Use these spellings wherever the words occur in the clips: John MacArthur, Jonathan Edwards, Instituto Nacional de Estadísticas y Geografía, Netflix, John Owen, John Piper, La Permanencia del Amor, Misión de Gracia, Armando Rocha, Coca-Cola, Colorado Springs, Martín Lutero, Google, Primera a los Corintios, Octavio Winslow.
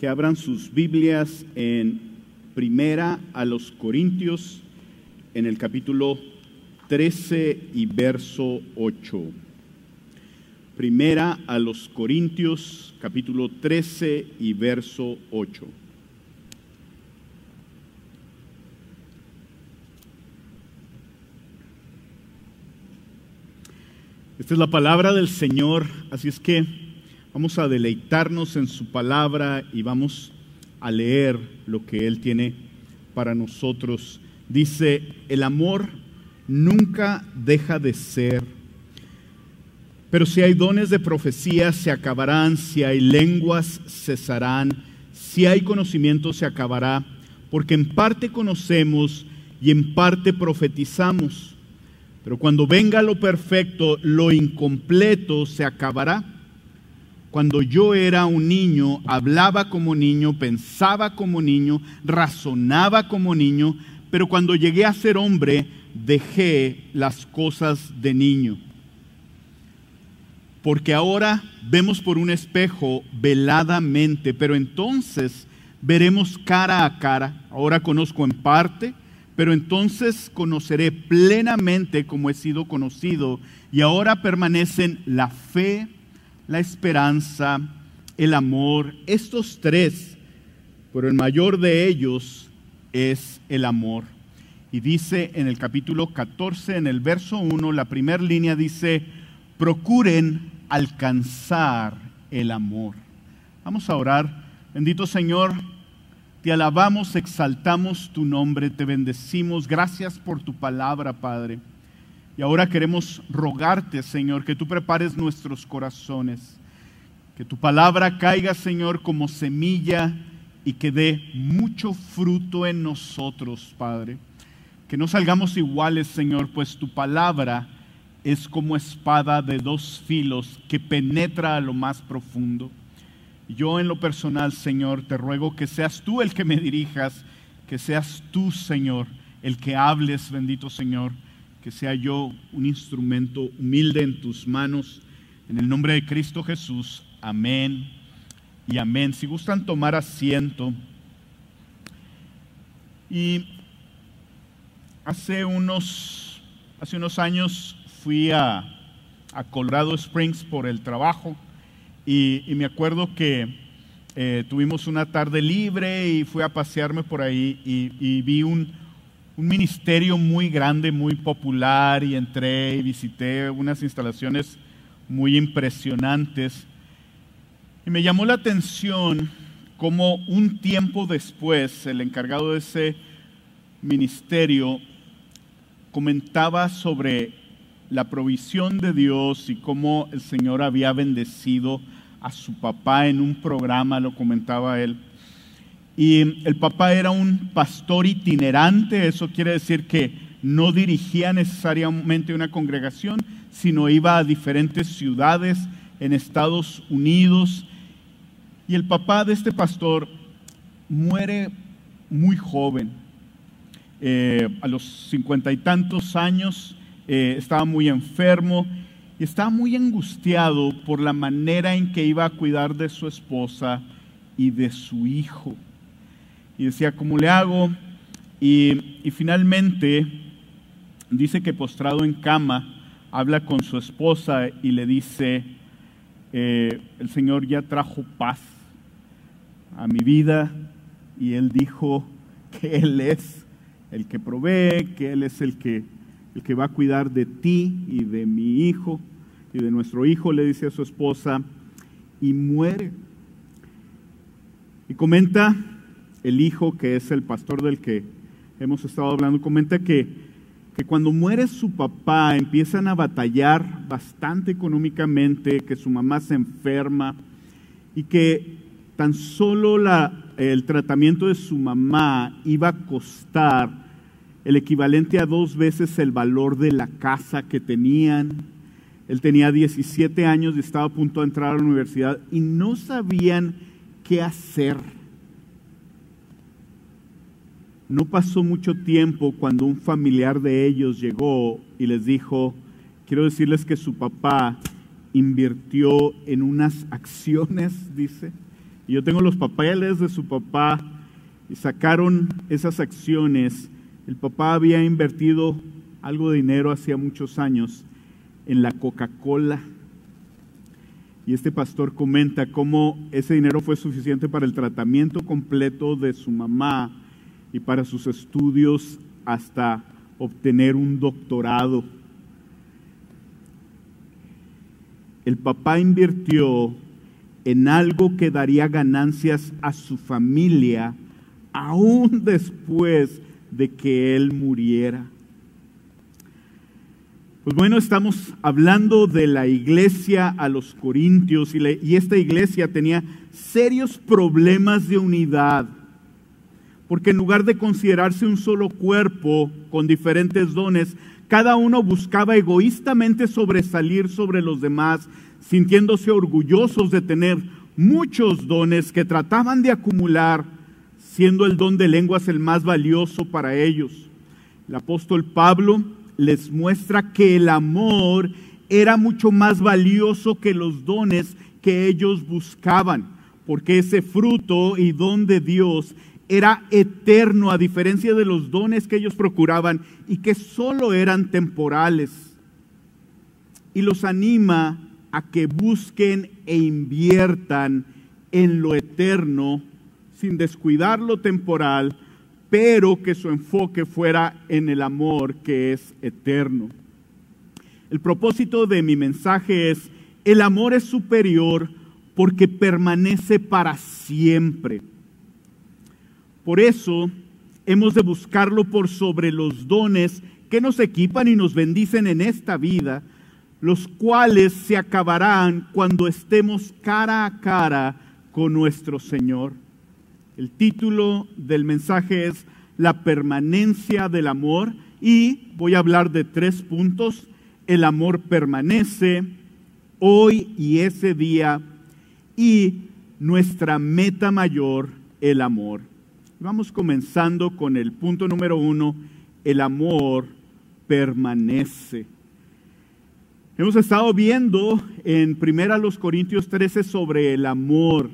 que abran sus Biblias en Primera a los Corintios, en el capítulo 13 y verso 8. Primera a los Corintios, capítulo 13 y verso 8. Esta es la palabra del Señor, así es que vamos a deleitarnos en su palabra y vamos a leer lo que Él tiene para nosotros. Dice, el amor nunca deja de ser, pero si hay dones de profecía se acabarán, si hay lenguas cesarán, si hay conocimiento se acabará, porque en parte conocemos y en parte profetizamos. Pero cuando venga lo perfecto, lo incompleto se acabará. Cuando yo era un niño, hablaba como niño, pensaba como niño, razonaba como niño, pero cuando llegué a ser hombre, dejé las cosas de niño. Porque ahora vemos por un espejo veladamente, pero entonces veremos cara a cara. Ahora conozco en parte, pero entonces conoceré plenamente como he sido conocido, y ahora permanecen la fe, la esperanza, el amor, estos tres, pero el mayor de ellos es el amor. Y dice en el capítulo 14, en el verso 1, la primera línea dice, procuren alcanzar el amor. Vamos a orar. Bendito Señor, te alabamos, exaltamos tu nombre, te bendecimos. Gracias por tu palabra, Padre. Y ahora queremos rogarte, Señor, que tú prepares nuestros corazones. Que tu palabra caiga, Señor, como semilla y que dé mucho fruto en nosotros, Padre. Que no salgamos iguales, Señor, pues tu palabra es como espada de dos filos que penetra a lo más profundo. Yo en lo personal, Señor, te ruego que seas tú el que me dirijas, que seas tú, Señor, el que hables, bendito Señor, que sea yo un instrumento humilde en tus manos. En el nombre de Cristo Jesús, amén y amén. Si gustan tomar asiento. Y hace unos años fui a Colorado Springs por el trabajo. Y me acuerdo que tuvimos una tarde libre y fui a pasearme por ahí y vi un ministerio muy grande, muy popular, y entré y visité unas instalaciones muy impresionantes. Y me llamó la atención cómo un tiempo después el encargado de ese ministerio comentaba sobre la provisión de Dios y cómo el Señor había bendecido a su papá en un programa, lo comentaba él. Y el papá era un pastor itinerante, eso quiere decir que no dirigía necesariamente una congregación, sino iba a diferentes ciudades en Estados Unidos. Y el papá de este pastor muere muy joven, a los 50 y tantos años. Estaba muy enfermo y estaba muy angustiado por la manera en que iba a cuidar de su esposa y de su hijo. Y decía, ¿cómo le hago? Y finalmente dice que postrado en cama, habla con su esposa y le dice, el Señor ya trajo paz a mi vida y Él dijo que Él es el que provee, que Él es el que va a cuidar de ti y de mi hijo y de nuestro hijo, le dice a su esposa, y muere. Y comenta el hijo, que es el pastor del que hemos estado hablando, comenta que cuando muere su papá empiezan a batallar bastante económicamente, que su mamá se enferma y que tan solo el tratamiento de su mamá iba a costar el equivalente a 2 veces el valor de la casa que tenían. Él tenía 17 años y estaba a punto de entrar a la universidad y no sabían qué hacer. No pasó mucho tiempo cuando un familiar de ellos llegó y les dijo, quiero decirles que su papá invirtió en unas acciones, dice, Y yo tengo los papeles de su papá y sacaron esas acciones. El papá había invertido algo de dinero hacía muchos años en la Coca-Cola. Y este pastor comenta cómo ese dinero fue suficiente para el tratamiento completo de su mamá y para sus estudios hasta obtener un doctorado. El papá invirtió en algo que daría ganancias a su familia aún después de que él muriera. Pues bueno, estamos hablando de la iglesia a los Corintios y esta iglesia tenía serios problemas de unidad, porque en lugar de considerarse un solo cuerpo con diferentes dones, cada uno buscaba egoístamente sobresalir sobre los demás, sintiéndose orgullosos de tener muchos dones que trataban de acumular, siendo el don de lenguas el más valioso para ellos. El apóstol Pablo les muestra que el amor era mucho más valioso que los dones que ellos buscaban, porque ese fruto y don de Dios era eterno, a diferencia de los dones que ellos procuraban y que solo eran temporales. Y los anima a que busquen e inviertan en lo eterno, sin descuidar lo temporal, pero que su enfoque fuera en el amor que es eterno. El propósito de mi mensaje es: el amor es superior porque permanece para siempre. Por eso hemos de buscarlo por sobre los dones que nos equipan y nos bendicen en esta vida, los cuales se acabarán cuando estemos cara a cara con nuestro Señor. El título del mensaje es La Permanencia del Amor y voy a hablar de tres puntos: el amor permanece, hoy y ese día, y nuestra meta mayor, el amor. Vamos comenzando con el punto número 1, el amor permanece. Hemos estado viendo en Primera a los Corintios 13 sobre el amor.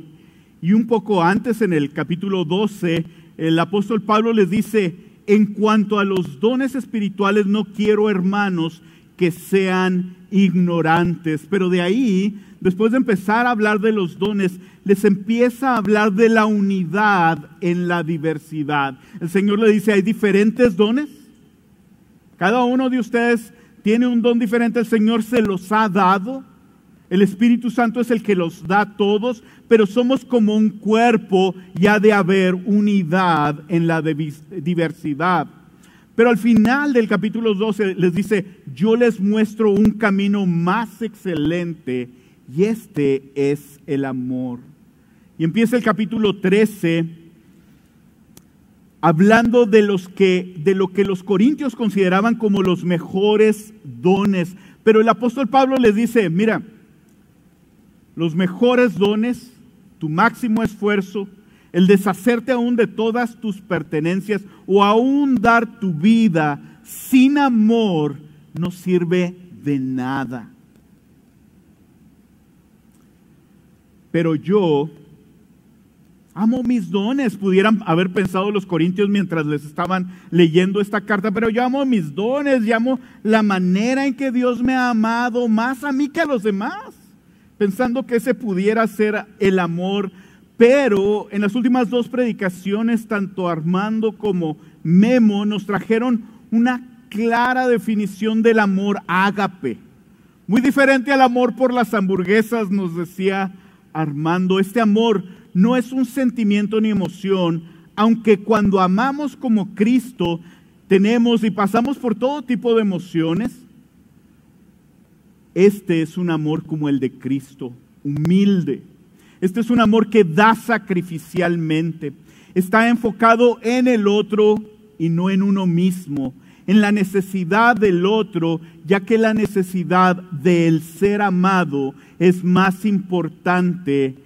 Y un poco antes, en el capítulo 12, el apóstol Pablo les dice: en cuanto a los dones espirituales, no quiero, hermanos, que sean ignorantes. Pero de ahí, después de empezar a hablar de los dones, les empieza a hablar de la unidad en la diversidad. El Señor le dice: hay diferentes dones. Cada uno de ustedes tiene un don diferente, el Señor se los ha dado. El Espíritu Santo es el que los da a todos, pero somos como un cuerpo y ha de haber unidad en la diversidad. Pero al final del capítulo 12 les dice: yo les muestro un camino más excelente y este es el amor. Y empieza el capítulo 13 hablando de lo que los corintios consideraban como los mejores dones. Pero el apóstol Pablo les dice: mira, los mejores dones, tu máximo esfuerzo, el deshacerte aún de todas tus pertenencias o aún dar tu vida sin amor, no sirve de nada. Pero yo amo mis dones, pudieran haber pensado los corintios mientras les estaban leyendo esta carta, pero yo amo mis dones, yo amo la manera en que Dios me ha amado más a mí que a los demás, pensando que ese pudiera ser el amor. Pero en las últimas dos predicaciones, tanto Armando como Memo nos trajeron una clara definición del amor ágape. Muy diferente al amor por las hamburguesas, nos decía Armando. Este amor no es un sentimiento ni emoción, aunque cuando amamos como Cristo, tenemos y pasamos por todo tipo de emociones. Este es un amor como el de Cristo, humilde. Este es un amor que da sacrificialmente. Está enfocado en el otro y no en uno mismo, en la necesidad del otro, ya que la necesidad del ser amado es más importante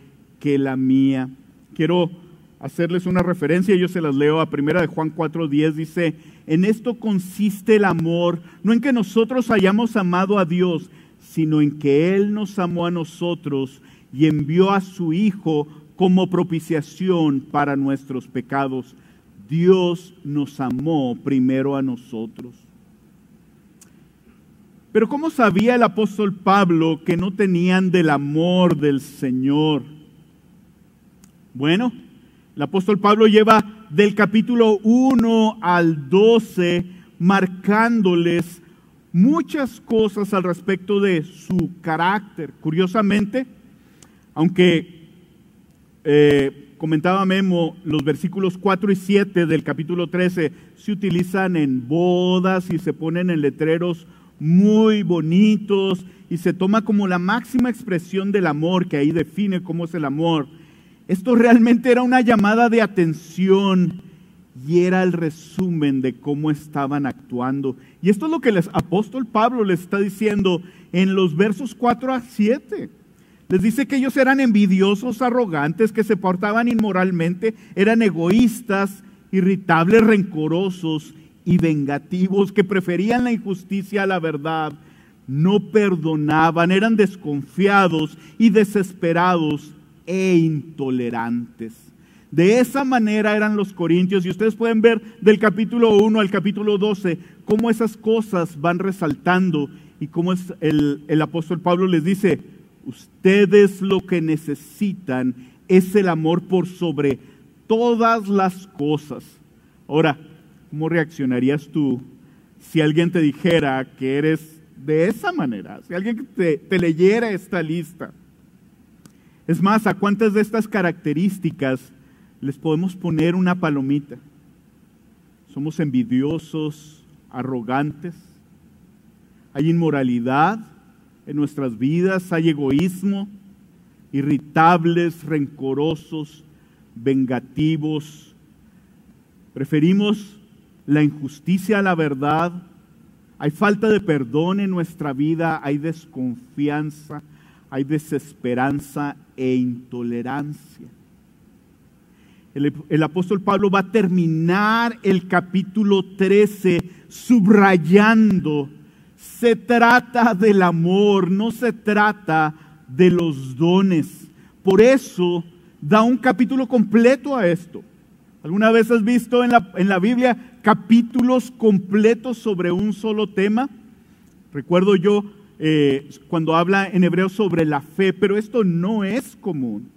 que la mía. Quiero hacerles una referencia, yo se las leo a Primera de Juan 4:10, dice: en esto consiste el amor, no en que nosotros hayamos amado a Dios, sino en que Él nos amó a nosotros y envió a su Hijo como propiciación para nuestros pecados. Dios nos amó primero a nosotros. Pero ¿cómo sabía el apóstol Pablo que no tenían del amor del Señor? Bueno, el apóstol Pablo lleva del capítulo 1 al 12 marcándoles muchas cosas al respecto de su carácter. Curiosamente, aunque comentaba Memo, los versículos 4 y 7 del capítulo 13 se utilizan en bodas y se ponen en letreros muy bonitos y se toma como la máxima expresión del amor, que ahí define cómo es el amor. Esto realmente era una llamada de atención y era el resumen de cómo estaban actuando. Y esto es lo que el apóstol Pablo les está diciendo en los versos 4 a 7. Les dice que ellos eran envidiosos, arrogantes, que se portaban inmoralmente, eran egoístas, irritables, rencorosos y vengativos, que preferían la injusticia a la verdad, no perdonaban, eran desconfiados y desesperados e intolerantes. De esa manera eran los corintios, y ustedes pueden ver del capítulo 1 al capítulo 12 cómo esas cosas van resaltando y cómo es el apóstol Pablo les dice: ustedes lo que necesitan es el amor por sobre todas las cosas. Ahora, ¿cómo reaccionarías tú si alguien te dijera que eres de esa manera? Si alguien te leyera esta lista. Es más, ¿a cuántas de estas características les podemos poner una palomita? Somos envidiosos, arrogantes, hay inmoralidad en nuestras vidas, hay egoísmo, irritables, rencorosos, vengativos. Preferimos la injusticia a la verdad, hay falta de perdón en nuestra vida, hay desconfianza, hay desesperanza e intolerancia. El apóstol Pablo va a terminar el capítulo 13 subrayando: se trata del amor, no se trata de los dones. Por eso da un capítulo completo a esto. ¿Alguna vez has visto en la Biblia capítulos completos sobre un solo tema? Recuerdo yo cuando habla en hebreo sobre la fe, pero esto no es común.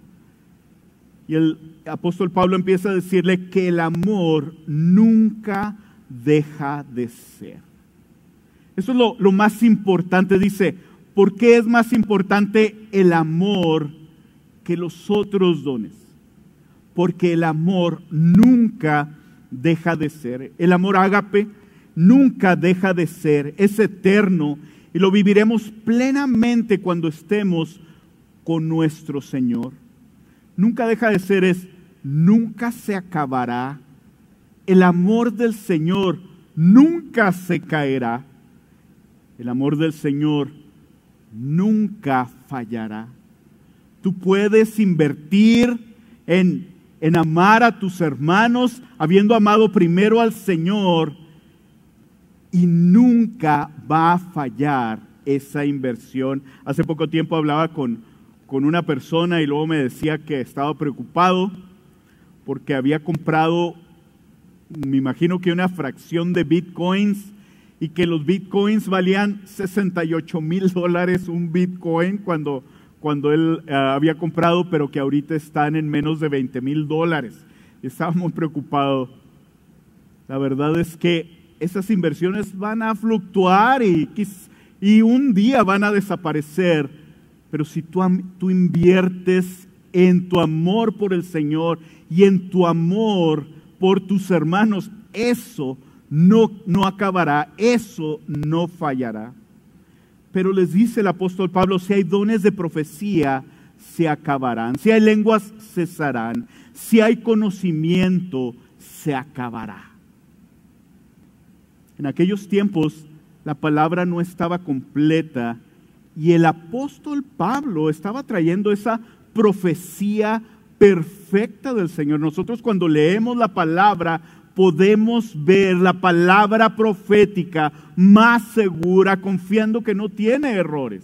Y el apóstol Pablo empieza a decirle que el amor nunca deja de ser. Eso es lo más importante. Dice, ¿por qué es más importante el amor que los otros dones? Porque el amor nunca deja de ser. El amor ágape nunca deja de ser, es eterno y lo viviremos plenamente cuando estemos con nuestro Señor. Nunca deja de ser, nunca se acabará. El amor del Señor nunca se caerá. El amor del Señor nunca fallará. Tú puedes invertir en amar a tus hermanos, habiendo amado primero al Señor, y nunca va a fallar esa inversión. Hace poco tiempo hablaba con una persona y luego me decía que estaba preocupado porque había comprado, me imagino que una fracción de bitcoins, y que los bitcoins valían $68,000 un bitcoin cuando él había comprado, pero que ahorita están en menos de $20,000. Estaba muy preocupado. La verdad es que esas inversiones van a fluctuar y un día van a desaparecer. Pero si tú inviertes en tu amor por el Señor y en tu amor por tus hermanos, eso no acabará, eso no fallará. Pero les dice el apóstol Pablo, si hay dones de profecía, se acabarán. Si hay lenguas, cesarán. Si hay conocimiento, se acabará. En aquellos tiempos, la palabra no estaba completa y el apóstol Pablo estaba trayendo esa profecía perfecta del Señor. Nosotros cuando leemos la palabra, podemos ver la palabra profética más segura, confiando que no tiene errores.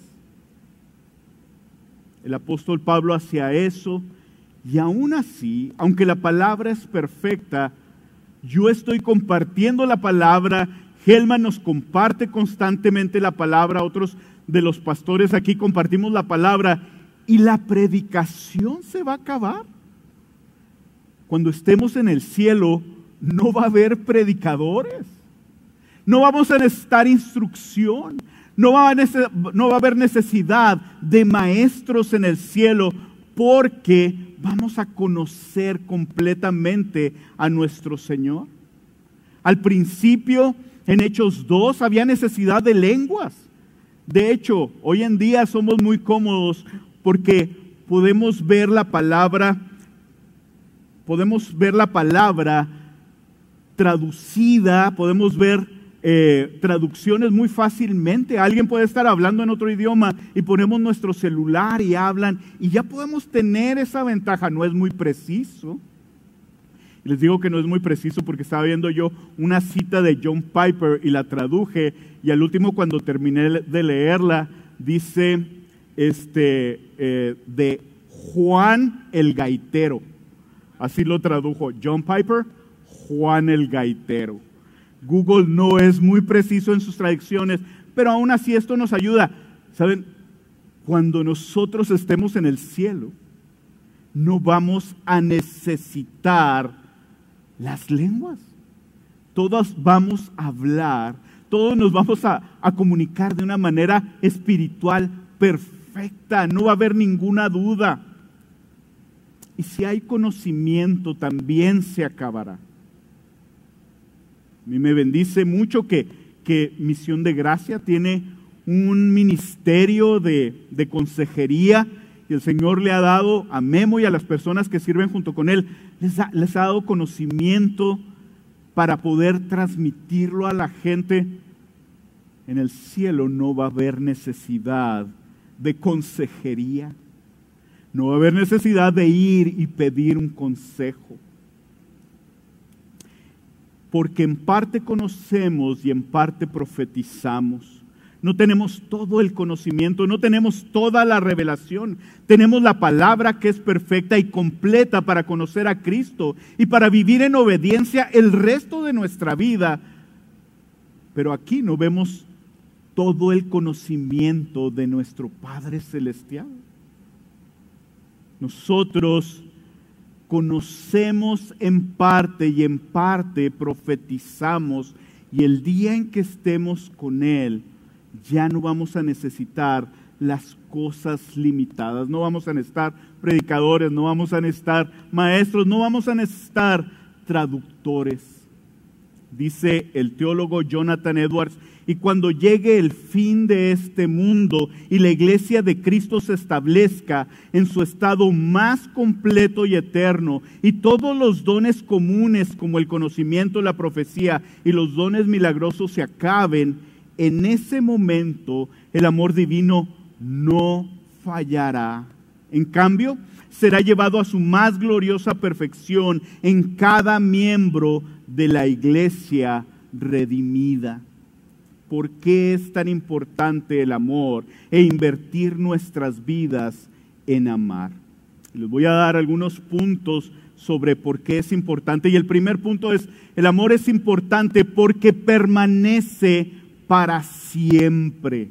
El apóstol Pablo hacía eso Y aún así, aunque la palabra es perfecta, yo estoy compartiendo la palabra. Helman nos comparte constantemente la palabra, otros de los pastores aquí compartimos la palabra, y la predicación se va a acabar. Cuando estemos en el cielo, no va a haber predicadores, no vamos a necesitar instrucción, no va a haber necesidad de maestros en el cielo, porque vamos a conocer completamente a nuestro Señor. Al principio, en Hechos 2, había necesidad de lenguas. De hecho, hoy en día somos muy cómodos porque podemos ver la palabra traducida, podemos ver traducciones muy fácilmente. Alguien puede estar hablando en otro idioma y ponemos nuestro celular y hablan, y ya podemos tener esa ventaja. No es muy preciso. Les digo que no es muy preciso porque estaba viendo yo una cita de John Piper y la traduje, y al último, cuando terminé de leerla, dice de Juan el Gaitero. Así lo tradujo John Piper, Juan el Gaitero. Google no es muy preciso en sus traducciones, pero aún así esto nos ayuda. ¿Saben? Cuando nosotros estemos en el cielo, no vamos a necesitar las lenguas. Todos vamos a hablar, todos nos vamos a comunicar de una manera espiritual perfecta, no va a haber ninguna duda. Y si hay conocimiento, también se acabará. A mí me bendice mucho que Misión de Gracia tiene un ministerio de consejería, y el Señor le ha dado a Memo y a las personas que sirven junto con él, les ha dado conocimiento para poder transmitirlo a la gente. En el cielo no va a haber necesidad de consejería. No va a haber necesidad de ir y pedir un consejo. Porque en parte conocemos y en parte profetizamos. No tenemos todo el conocimiento, no tenemos toda la revelación. Tenemos la palabra que es perfecta y completa para conocer a Cristo y para vivir en obediencia el resto de nuestra vida. Pero aquí no vemos todo el conocimiento de nuestro Padre Celestial. Nosotros conocemos en parte profetizamos, y el día en que estemos con Él, ya no vamos a necesitar las cosas limitadas, no vamos a necesitar predicadores, no vamos a necesitar maestros, no vamos a necesitar traductores. Dice el teólogo Jonathan Edwards, y cuando llegue el fin de este mundo y la iglesia de Cristo se establezca en su estado más completo y eterno, y todos los dones comunes como el conocimiento, la profecía y los dones milagrosos se acaben, en ese momento el amor divino no fallará. En cambio, será llevado a su más gloriosa perfección en cada miembro de la iglesia redimida. ¿Por qué es tan importante el amor e invertir nuestras vidas en amar? Les voy a dar algunos puntos sobre por qué es importante. Y el primer punto es, el amor es importante porque permanece para siempre.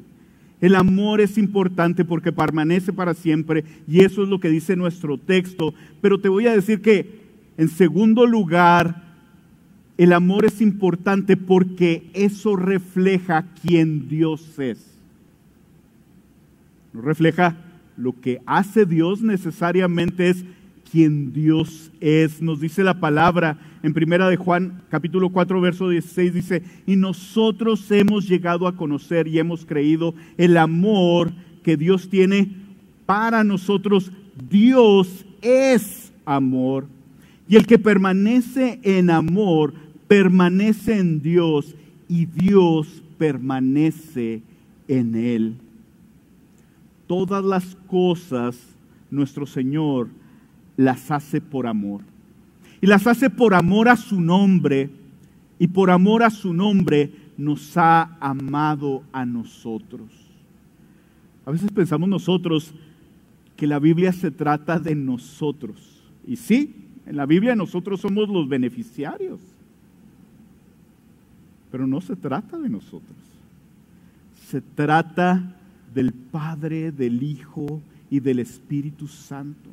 El amor es importante porque permanece para siempre, y eso es lo que dice nuestro texto. Pero te voy a decir que, en segundo lugar, el amor es importante porque eso refleja quién Dios es. No refleja lo que hace Dios necesariamente, es quien Dios es. Nos dice la palabra en Primera de Juan, capítulo 4, verso 16, dice, y nosotros hemos llegado a conocer y hemos creído el amor que Dios tiene para nosotros. Dios es amor, y el que permanece en amor, permanece en Dios, y Dios permanece en él. Todas las cosas nuestro Señor las hace por amor. Y las hace por amor a su nombre, y por amor a su nombre nos ha amado a nosotros. A veces pensamos nosotros que la Biblia se trata de nosotros. Y sí, en la Biblia nosotros somos los beneficiarios. Pero no se trata de nosotros. Se trata del Padre, del Hijo y del Espíritu Santo.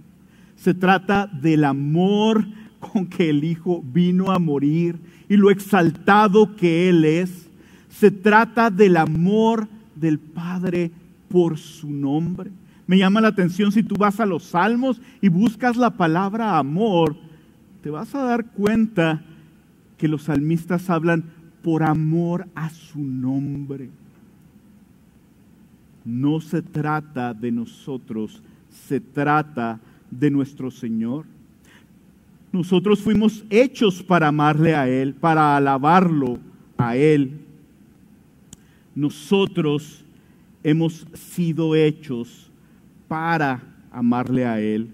Se trata del amor con que el Hijo vino a morir y lo exaltado que Él es. Se trata del amor del Padre por su nombre. Me llama la atención, si tú vas a los Salmos y buscas la palabra amor, te vas a dar cuenta que los salmistas hablan por amor a su nombre. No se trata de nosotros, se trata de nuestro Señor. Nosotros fuimos hechos para amarle a Él, para alabarlo a Él. Nosotros hemos sido hechos para amarle a Él.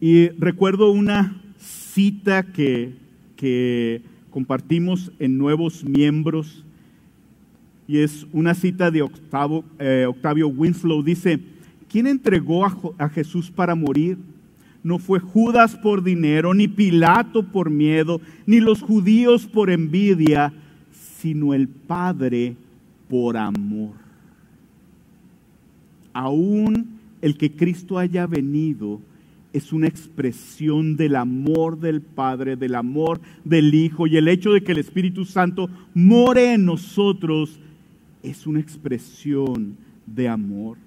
Y recuerdo una cita que compartimos en Nuevos Miembros, y es una cita de Octavio Winslow. Dice: ¿quién entregó a Jesús para morir? No fue Judas por dinero, ni Pilato por miedo, ni los judíos por envidia, sino el Padre por amor. Aún el que Cristo haya venido es una expresión del amor del Padre, del amor del Hijo, y el hecho de que el Espíritu Santo more en nosotros es una expresión de amor.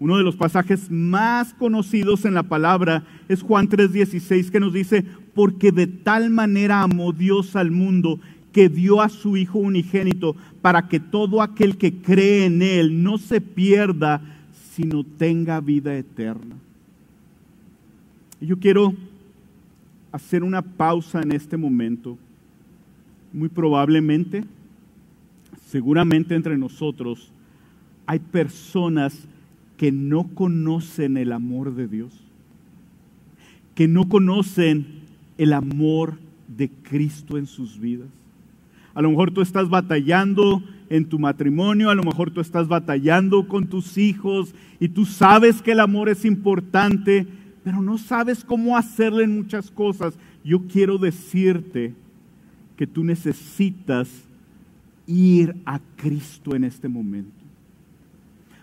Uno de los pasajes más conocidos en la palabra es Juan 3:16, que nos dice: porque de tal manera amó Dios al mundo que dio a su Hijo unigénito, para que todo aquel que cree en Él no se pierda, sino tenga vida eterna. Yo quiero hacer una pausa en este momento. Muy probablemente, seguramente entre nosotros, hay personas que no conocen el amor de Dios, que no conocen el amor de Cristo en sus vidas. A lo mejor tú estás batallando en tu matrimonio, a lo mejor tú estás batallando con tus hijos y tú sabes que el amor es importante, pero no sabes cómo hacerle en muchas cosas. Yo quiero decirte que tú necesitas ir a Cristo en este momento.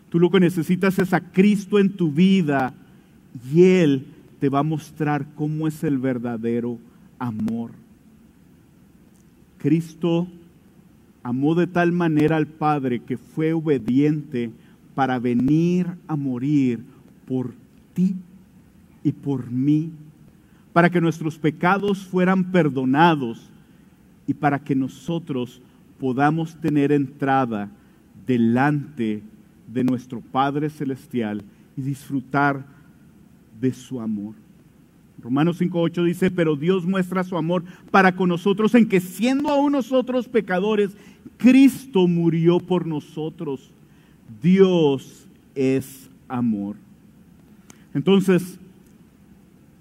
Tú lo que necesitas es a Cristo en tu vida y Él te va a mostrar cómo es el verdadero amor. Cristo amó de tal manera al Padre que fue obediente para venir a morir por ti y por mí, para que nuestros pecados fueran perdonados y para que nosotros podamos tener entrada delante de nuestro Padre Celestial y disfrutar de su amor. Romanos 5:8 dice: pero Dios muestra su amor para con nosotros en que, siendo aún nosotros pecadores, Cristo murió por nosotros. Dios es amor. Entonces,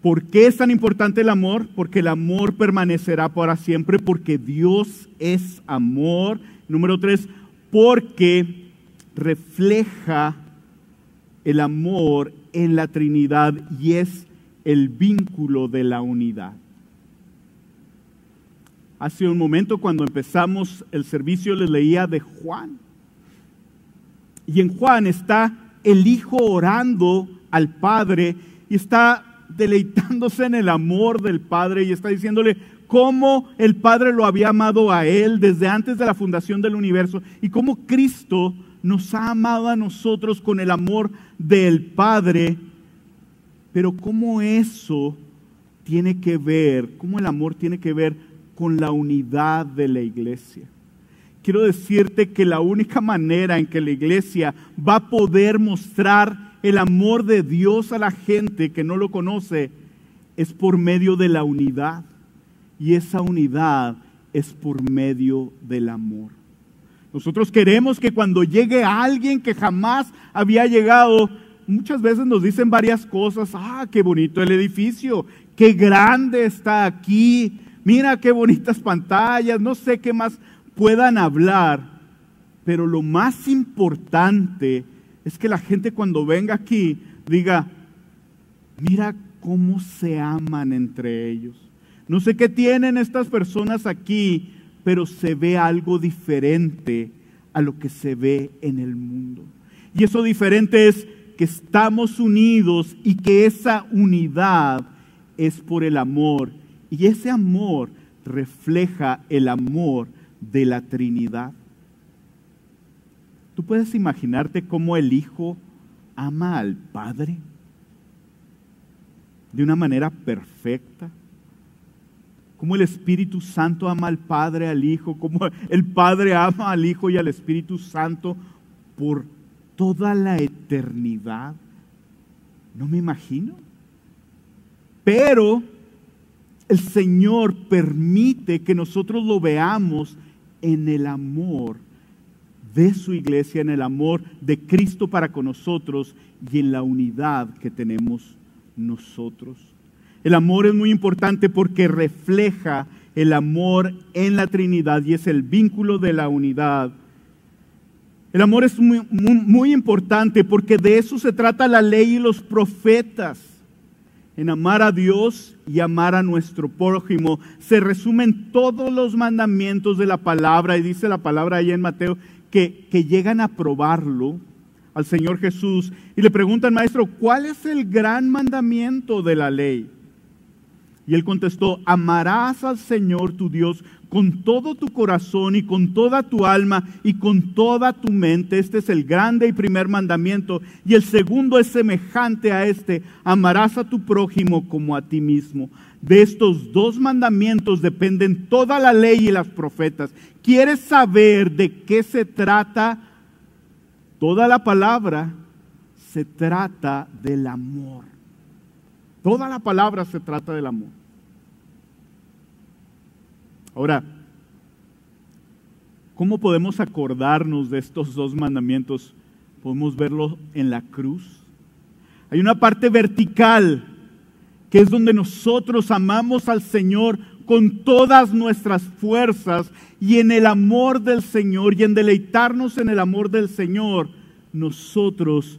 ¿por qué es tan importante el amor? Porque el amor permanecerá para siempre, porque Dios es amor. Número 3, porque refleja el amor en la Trinidad y es el vínculo de la unidad. Hace un momento, cuando empezamos el servicio, les leía de Juan. Y en Juan está el Hijo orando al Padre y está deleitándose en el amor del Padre y está diciéndole cómo el Padre lo había amado a Él desde antes de la fundación del universo y cómo Cristo nos ha amado a nosotros con el amor del Padre. Pero cómo eso tiene que ver, cómo el amor tiene que ver con la unidad de la iglesia. Quiero decirte que la única manera en que la iglesia va a poder mostrar el amor de Dios a la gente que no lo conoce es por medio de la unidad. Y esa unidad es por medio del amor. Nosotros queremos que cuando llegue alguien que jamás había llegado, muchas veces nos dicen varias cosas: ah, qué bonito el edificio, qué grande está aquí, mira qué bonitas pantallas, no sé qué más puedan hablar. Pero lo más importante es que la gente, cuando venga aquí, diga: Mira cómo se aman entre ellos. No sé qué tienen estas personas aquí, pero se ve algo diferente a lo que se ve en el mundo. Y eso diferente es que estamos unidos y que esa unidad es por el amor. Y ese amor refleja el amor de la Trinidad. ¿Tú puedes imaginarte cómo el Hijo ama al Padre? De una manera perfecta. Cómo el Espíritu Santo ama al Padre, al Hijo, cómo el Padre ama al Hijo y al Espíritu Santo por toda la eternidad. No me imagino. Pero el Señor permite que nosotros lo veamos en el amor de su iglesia, en el amor de Cristo para con nosotros y en la unidad que tenemos nosotros. El amor es muy importante porque refleja el amor en la Trinidad y es el vínculo de la unidad. El amor es muy importante porque de eso se trata la ley y los profetas. En amar a Dios y amar a nuestro prójimo se resumen todos los mandamientos de la palabra, y dice la palabra allá en Mateo que llegan a probarlo al Señor Jesús y le preguntan: maestro, ¿cuál es el gran mandamiento de la ley? Y él contestó: amarás al Señor tu Dios con todo tu corazón y con toda tu alma y con toda tu mente. Este es el grande y primer mandamiento. Y el segundo es semejante a este: amarás a tu prójimo como a ti mismo. De estos dos mandamientos dependen toda la ley y los profetas. ¿Quieres saber de qué se trata? Toda la palabra se trata del amor. Toda la palabra se trata del amor. Ahora, ¿cómo podemos acordarnos de estos dos mandamientos? Podemos verlos en la cruz. Hay una parte vertical, que es donde nosotros amamos al Señor con todas nuestras fuerzas, y en el amor del Señor y en deleitarnos en el amor del Señor, nosotros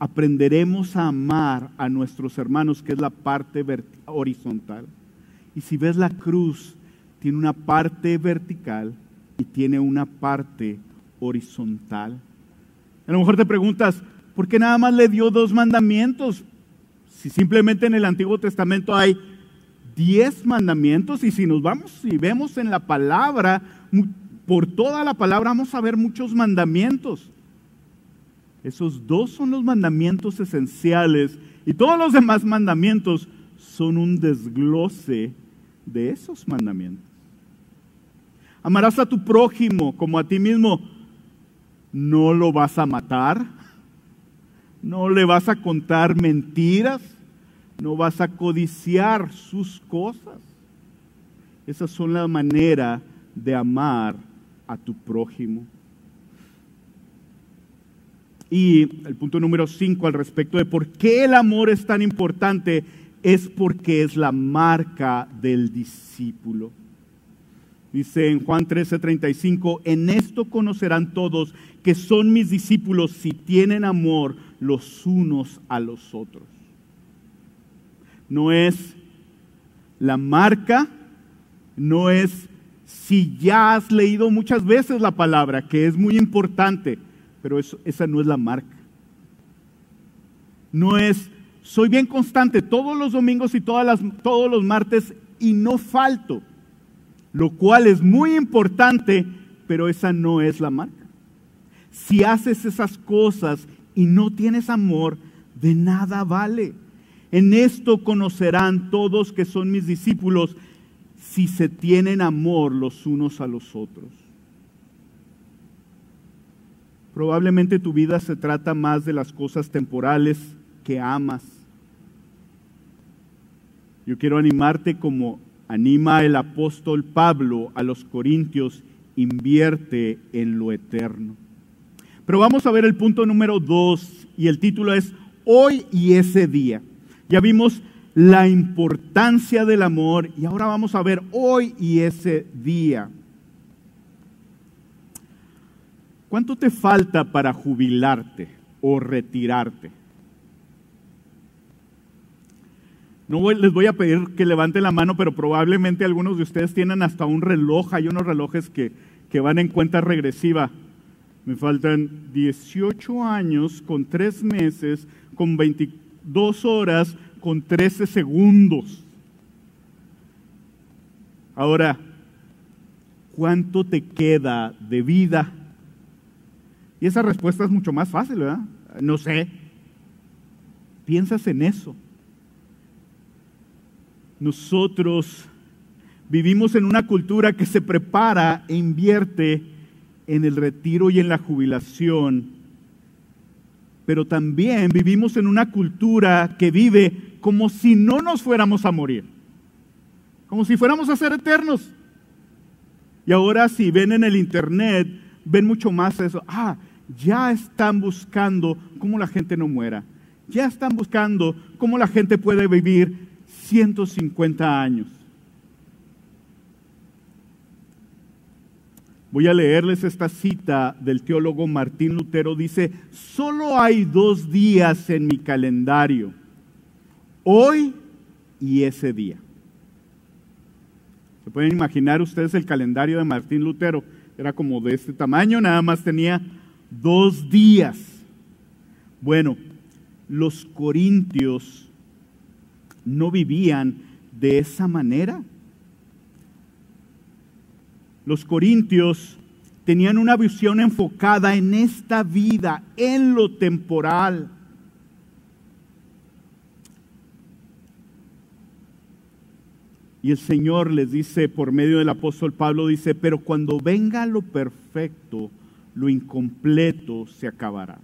aprenderemos a amar a nuestros hermanos, que es la parte horizontal. Y si ves la cruz, tiene una parte vertical y tiene una parte horizontal. A lo mejor te preguntas, ¿por qué nada más le dio dos mandamientos? Si simplemente en el Antiguo Testamento hay 10 mandamientos, y si nos vamos y vemos en la palabra, por toda la palabra vamos a ver muchos mandamientos. Esos dos son los mandamientos esenciales, y todos los demás mandamientos son un desglose de esos mandamientos. Amarás a tu prójimo como a ti mismo. No lo vas a matar, no le vas a contar mentiras, no vas a codiciar sus cosas. Esas son la manera de amar a tu prójimo. Y el punto número 5 al respecto de por qué el amor es tan importante es porque es la marca del discípulo. Dice en Juan 13:35, en esto conocerán todos que son mis discípulos si tienen amor los unos a los otros. No es la marca, no es si ya has leído muchas veces la palabra, que es muy importante, pero esa no es la marca. No es soy bien constante todos los domingos y todos los martes y no falto, lo cual es muy importante, pero esa no es la marca. Si haces esas cosas y no tienes amor, de nada vale. En esto conocerán todos que son mis discípulos, si se tienen amor los unos a los otros. Probablemente tu vida se trata más de las cosas temporales que amas. Yo quiero animarte como anima el apóstol Pablo a los corintios: invierte en lo eterno. Pero vamos a ver el punto número 2, y el título es Hoy y ese día. Ya vimos la importancia del amor y ahora vamos a ver hoy y ese día. ¿Cuánto te falta para jubilarte o retirarte? No les voy a pedir que levanten la mano, pero probablemente algunos de ustedes tienen hasta un reloj. Hay unos relojes que van en cuenta regresiva. Me faltan 18 años con 3 meses, con 22 horas, con 13 segundos. Ahora, ¿cuánto te queda de vida? Y esa respuesta es mucho más fácil, ¿verdad? No sé. Piensas en eso. Nosotros vivimos en una cultura que se prepara e invierte en el retiro y en la jubilación, pero también vivimos en una cultura que vive como si no nos fuéramos a morir, como si fuéramos a ser eternos. Y ahora si ven en el internet, ven mucho más eso. Ya están buscando cómo la gente no muera. Ya están buscando cómo la gente puede vivir 150 años. Voy a leerles esta cita del teólogo Martín Lutero. Dice, solo hay 2 días en mi calendario, hoy y ese día. ¿Se pueden imaginar ustedes el calendario de Martín Lutero? Era como de este tamaño, nada más tenía 2 días. Bueno, los corintios no vivían de esa manera. Los corintios tenían una visión enfocada en esta vida, en lo temporal. Y el Señor les dice, por medio del apóstol Pablo, dice, pero cuando venga lo perfecto, lo incompleto se acabará.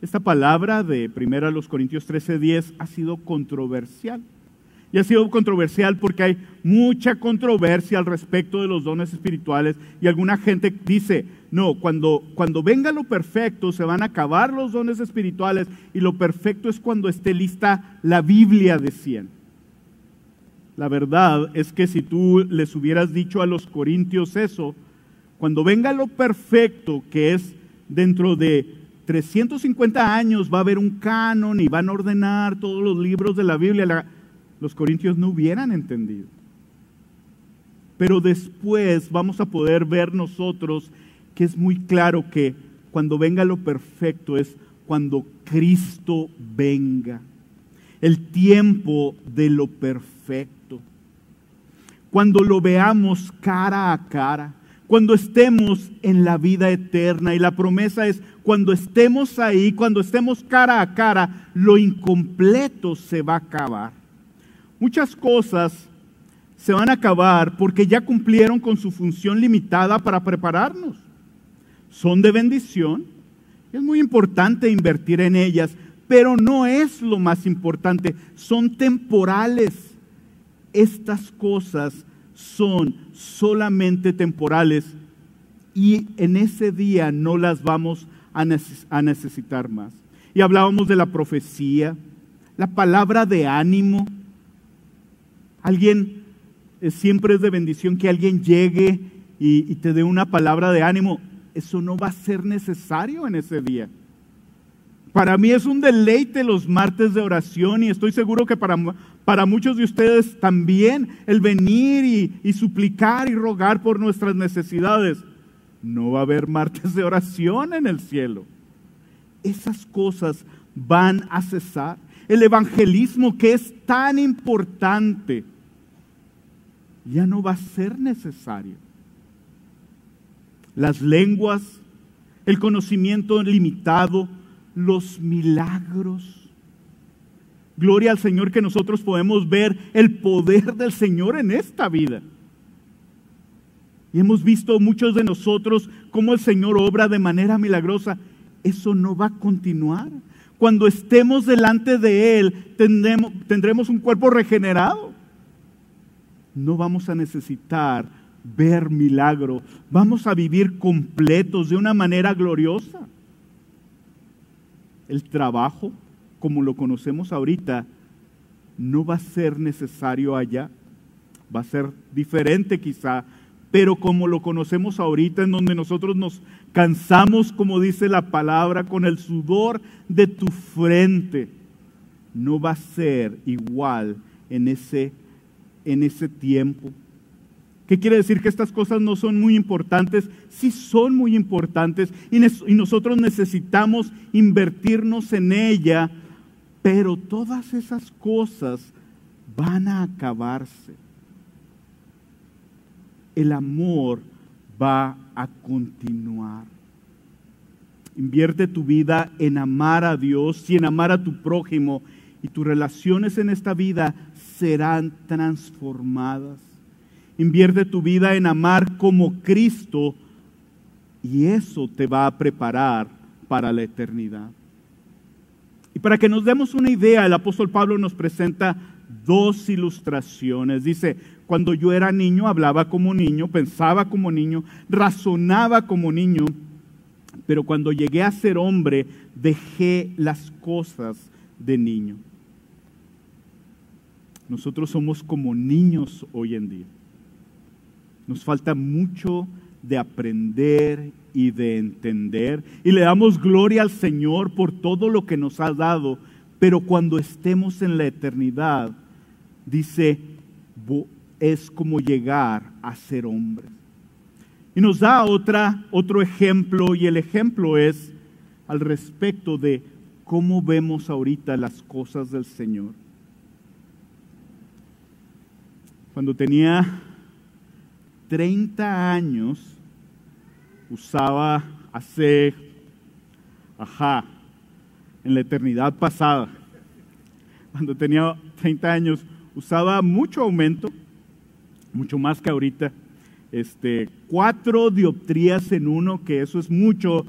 Esta palabra de Primera a los Corintios 13:10 ha sido controversial. Y ha sido controversial porque hay mucha controversia al respecto de los dones espirituales y alguna gente dice, no, cuando venga lo perfecto se van a acabar los dones espirituales y lo perfecto es cuando esté lista la Biblia, decían. La verdad es que si tú les hubieras dicho a los corintios eso, cuando venga lo perfecto, que es dentro de 350 años, va a haber un canon y van a ordenar todos los libros de la Biblia, los corintios no hubieran entendido. Pero después vamos a poder ver nosotros que es muy claro que cuando venga lo perfecto es cuando Cristo venga. El tiempo de lo perfecto. Cuando lo veamos cara a cara. Cuando estemos en la vida eterna. Y la promesa es cuando estemos ahí, cuando estemos cara a cara, lo incompleto se va a acabar. Muchas cosas se van a acabar porque ya cumplieron con su función limitada para prepararnos. Son de bendición, es muy importante invertir en ellas, pero no es lo más importante, son temporales. Estas cosas son solamente temporales y en ese día no las vamos a necesitar más. Y hablábamos de la profecía, la palabra de ánimo. Alguien, siempre es de bendición que alguien llegue y te dé una palabra de ánimo. Eso no va a ser necesario en ese día. Para mí es un deleite los martes de oración y estoy seguro que para muchos de ustedes también el venir y suplicar y rogar por nuestras necesidades. No va a haber martes de oración en el cielo. Esas cosas van a cesar. El evangelismo que es tan importante, ya no va a ser necesario. Las lenguas, el conocimiento limitado, los milagros. Gloria al Señor que nosotros podemos ver el poder del Señor en esta vida. Y hemos visto muchos de nosotros cómo el Señor obra de manera milagrosa. Eso no va a continuar. Cuando estemos delante de Él, tendremos un cuerpo regenerado. No vamos a necesitar ver milagro. Vamos a vivir completos de una manera gloriosa. El trabajo, como lo conocemos ahorita, no va a ser necesario allá. Va a ser diferente quizá, pero como lo conocemos ahorita, en donde nosotros nos cansamos, como dice la palabra, con el sudor de tu frente, no va a ser igual en ese tiempo. ¿Qué quiere decir? Que estas cosas no son muy importantes. Sí son muy importantes y nosotros necesitamos invertirnos en ella, pero todas esas cosas van a acabarse. El amor va a continuar. Invierte tu vida en amar a Dios y en amar a tu prójimo, y tus relaciones en esta vida serán transformadas. Invierte tu vida en amar como Cristo, y eso te va a preparar para la eternidad. Y para que nos demos una idea, el apóstol Pablo nos presenta dos ilustraciones. Dice, cuando yo era niño, hablaba como niño, pensaba como niño, razonaba como niño, pero cuando llegué a ser hombre, dejé las cosas de niño. Nosotros somos como niños hoy en día. Nos falta mucho de aprender y de entender, y le damos gloria al Señor por todo lo que nos ha dado, pero cuando estemos en la eternidad, dice, es como llegar a ser hombres. Y nos da otro ejemplo, y el ejemplo es al respecto de cómo vemos ahorita las cosas del Señor. Cuando tenía 30 años, usaba hace, en la eternidad pasada, cuando tenía 30 años, usaba mucho aumento, mucho más que ahorita, 4 dioptrías en uno, que eso es mucho,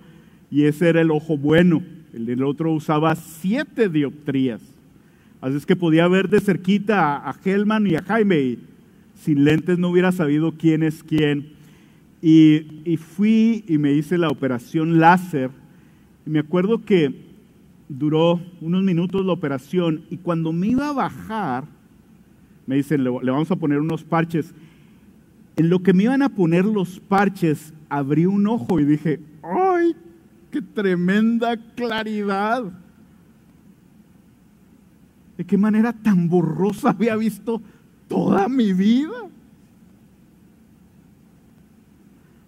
y ese era el ojo bueno. El del otro usaba 7 dioptrías, así es que podía ver de cerquita a Helman y a Jaime, y sin lentes no hubiera sabido quién es quién. Y fui y me hice la operación láser. Y me acuerdo que duró unos minutos la operación, y cuando me iba a bajar, me dicen, le vamos a poner unos parches. En lo que me iban a poner los parches, abrí un ojo y dije, ¡ay, qué tremenda claridad! ¿De qué manera tan borrosa había visto toda mi vida?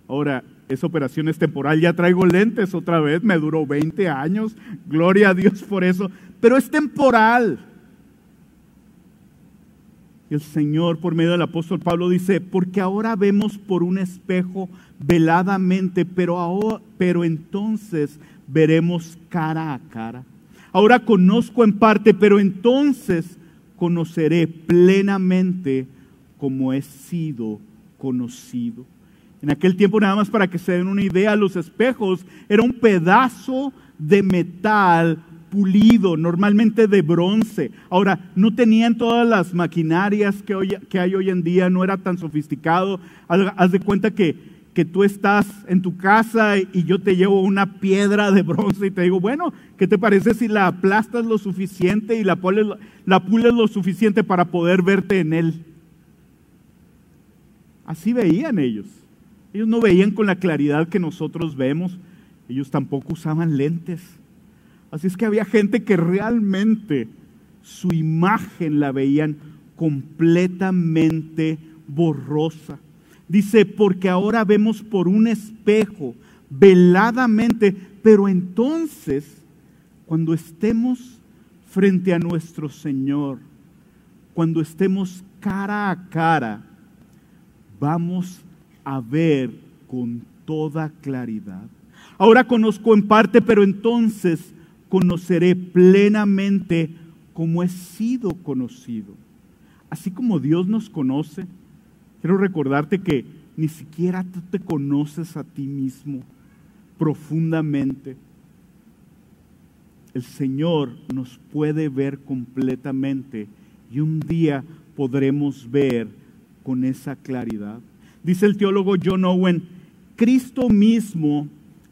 Ahora, esa operación es temporal, ya traigo lentes otra vez, me duró 20 años, gloria a Dios por eso, pero es temporal. Y el Señor, por medio del apóstol Pablo, dice, porque ahora vemos por un espejo veladamente, pero entonces veremos cara a cara. Ahora conozco en parte, pero entonces conoceré plenamente como he sido conocido. En aquel tiempo, nada más para que se den una idea, los espejos era un pedazo de metal pulido, normalmente de bronce. Ahora, no tenían todas las maquinarias que hay hoy en día, no era tan sofisticado. Haz de cuenta que tú estás en tu casa y yo te llevo una piedra de bronce y te digo, bueno, ¿qué te parece si la aplastas lo suficiente y la pules lo suficiente para poder verte en él? Así veían ellos. Ellos no veían con la claridad que nosotros vemos. Ellos tampoco usaban lentes. Así es que había gente que realmente su imagen la veían completamente borrosa. Dice, porque ahora vemos por un espejo, veladamente, pero entonces, cuando estemos frente a nuestro Señor, cuando estemos cara a cara, vamos a ver con toda claridad. Ahora conozco en parte, pero entonces conoceré plenamente como he sido conocido. Así como Dios nos conoce, quiero recordarte que ni siquiera tú te conoces a ti mismo profundamente. El Señor nos puede ver completamente y un día podremos ver con esa claridad. Dice el teólogo John Owen, Cristo mismo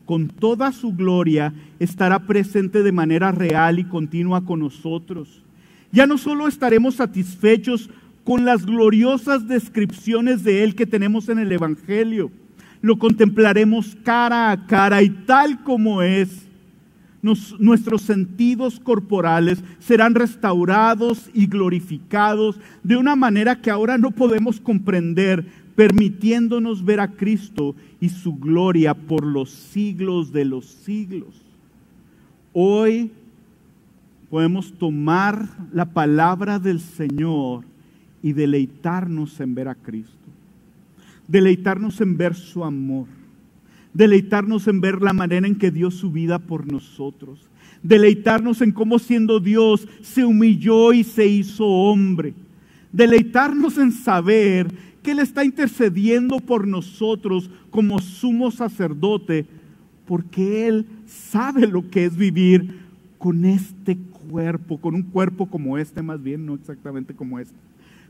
con toda su gloria estará presente de manera real y continua con nosotros. Ya no solo estaremos satisfechos con las gloriosas descripciones de Él que tenemos en el Evangelio. Lo contemplaremos cara a cara y tal como es, nuestros sentidos corporales serán restaurados y glorificados de una manera que ahora no podemos comprender, permitiéndonos ver a Cristo y su gloria por los siglos de los siglos. Hoy podemos tomar la palabra del Señor y deleitarnos en ver a Cristo, deleitarnos en ver su amor, deleitarnos en ver la manera en que dio su vida por nosotros, deleitarnos en cómo siendo Dios se humilló y se hizo hombre, deleitarnos en saber que Él está intercediendo por nosotros como sumo sacerdote, porque Él sabe lo que es vivir con este cuerpo, con un cuerpo como este, más bien, no exactamente como este,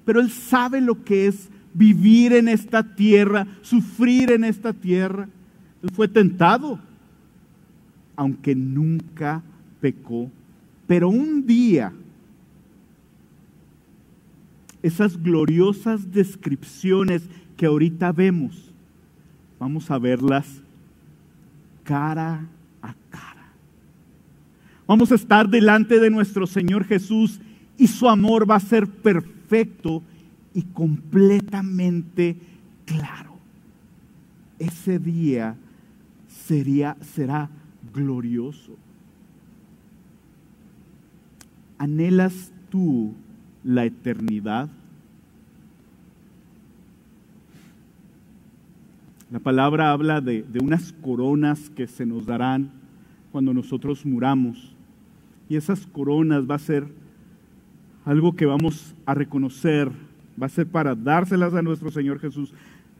pero Él sabe lo que es vivir en esta tierra, sufrir en esta tierra. Él fue tentado, aunque nunca pecó. Pero un día, esas gloriosas descripciones que ahorita vemos, vamos a verlas cara a cara. Vamos a estar delante de nuestro Señor Jesús y su amor va a ser perfecto y completamente claro. Ese día será glorioso. ¿Anhelas tú la eternidad? La palabra habla de unas coronas que se nos darán cuando nosotros muramos. Y esas coronas va a ser algo que vamos a reconocer, va a ser para dárselas a nuestro Señor Jesús,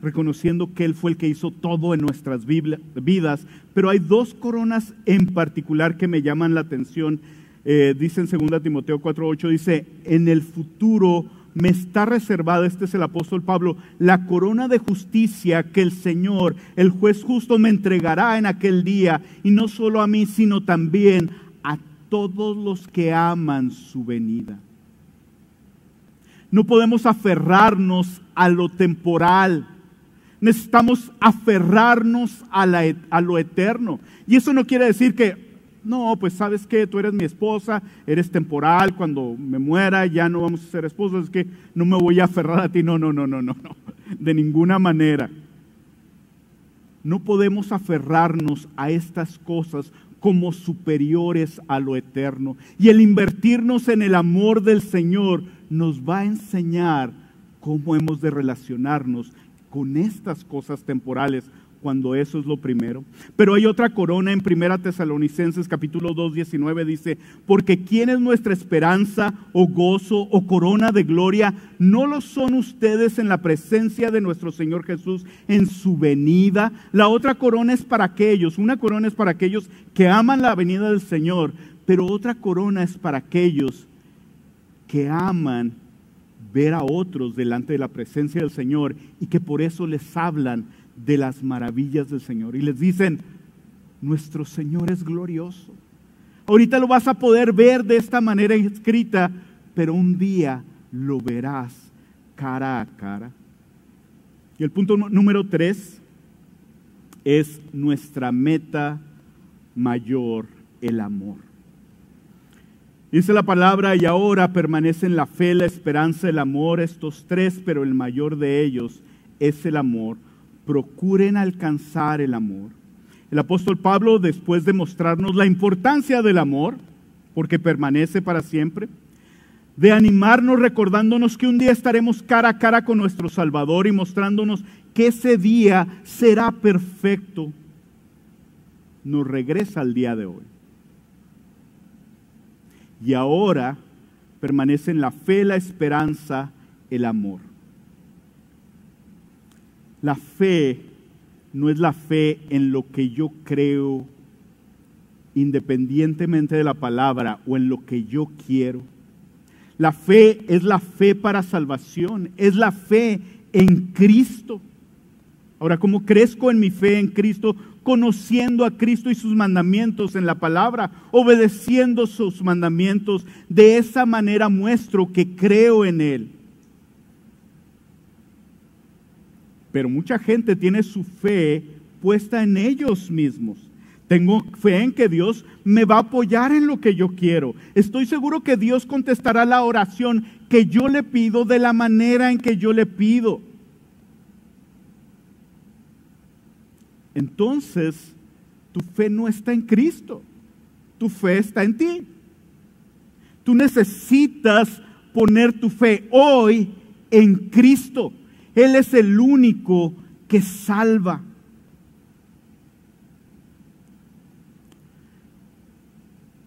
reconociendo que Él fue el que hizo todo en nuestras vidas. Pero hay dos coronas en particular que me llaman la atención. Dice en 2 Timoteo 4:8, dice, en el futuro me está reservada, este es el apóstol Pablo, la corona de justicia que el Señor, el juez justo, me entregará en aquel día, y no solo a mí, sino también a todos los que aman su venida. No podemos aferrarnos a lo temporal. Necesitamos aferrarnos a lo eterno. Y eso no quiere decir que, no, pues sabes que tú eres mi esposa, eres temporal, cuando me muera ya no vamos a ser esposos, es que no me voy a aferrar a ti. No, de ninguna manera. No podemos aferrarnos a estas cosas como superiores a lo eterno. Y el invertirnos en el amor del Señor nos va a enseñar cómo hemos de relacionarnos con estas cosas temporales, cuando eso es lo primero. Pero hay otra corona en 1 Tesalonicenses capítulo 2:19, dice, porque ¿quién es nuestra esperanza o gozo o corona de gloria? ¿No lo son ustedes en la presencia de nuestro Señor Jesús en su venida? La otra corona es para aquellos, una corona es para aquellos que aman la venida del Señor, pero otra corona es para aquellos que aman ver a otros delante de la presencia del Señor y que por eso les hablan de las maravillas del Señor. Y les dicen, nuestro Señor es glorioso. Ahorita lo vas a poder ver de esta manera escrita, pero un día lo verás cara a cara. Y el punto número 3 es nuestra meta mayor, el amor. Dice la palabra, y ahora permanecen la fe, la esperanza, el amor, estos tres, pero el mayor de ellos es el amor. Procuren alcanzar el amor. El apóstol Pablo, después de mostrarnos la importancia del amor, porque permanece para siempre, de animarnos recordándonos que un día estaremos cara a cara con nuestro Salvador y mostrándonos que ese día será perfecto, nos regresa al día de hoy. Y ahora permanecen la fe, la esperanza, el amor. La fe no es la fe en lo que yo creo, independientemente de la palabra, o en lo que yo quiero. La fe es la fe para salvación, es la fe en Cristo. Ahora, ¿cómo crezco en mi fe en Cristo? Conociendo a Cristo y sus mandamientos en la palabra, obedeciendo sus mandamientos. De esa manera muestro que creo en Él. Pero mucha gente tiene su fe puesta en ellos mismos. Tengo fe en que Dios me va a apoyar en lo que yo quiero. Estoy seguro que Dios contestará la oración que yo le pido de la manera en que yo le pido. Entonces, tu fe no está en Cristo. Tu fe está en ti. Tú necesitas poner tu fe hoy en Cristo. Él es el único que salva.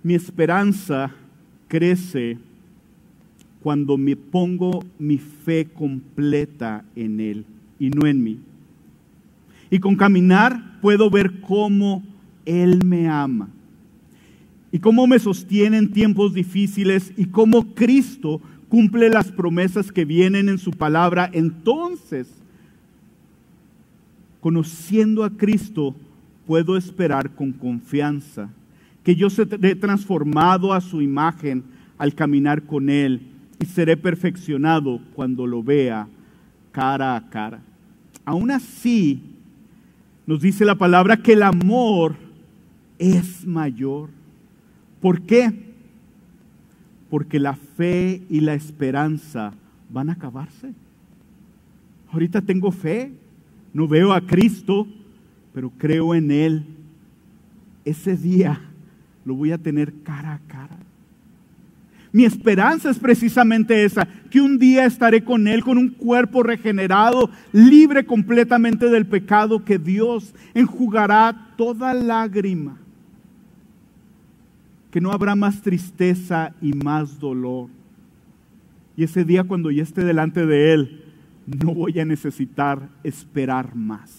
Mi esperanza crece cuando me pongo mi fe completa en Él y no en mí. Y con caminar puedo ver cómo Él me ama y cómo me sostiene en tiempos difíciles y cómo Cristo cumple las promesas que vienen en su palabra. Entonces, conociendo a Cristo, puedo esperar con confianza que yo seré transformado a su imagen al caminar con Él y seré perfeccionado cuando lo vea cara a cara. Aún así, nos dice la palabra que el amor es mayor. ¿Por qué? Porque la fe y la esperanza van a acabarse. Ahorita tengo fe, no veo a Cristo, pero creo en Él. Ese día lo voy a tener cara a cara. Mi esperanza es precisamente esa, que un día estaré con Él, con un cuerpo regenerado, libre completamente del pecado, que Dios enjugará toda lágrima, que no habrá más tristeza y más dolor. Y ese día, cuando yo esté delante de Él, no voy a necesitar esperar más.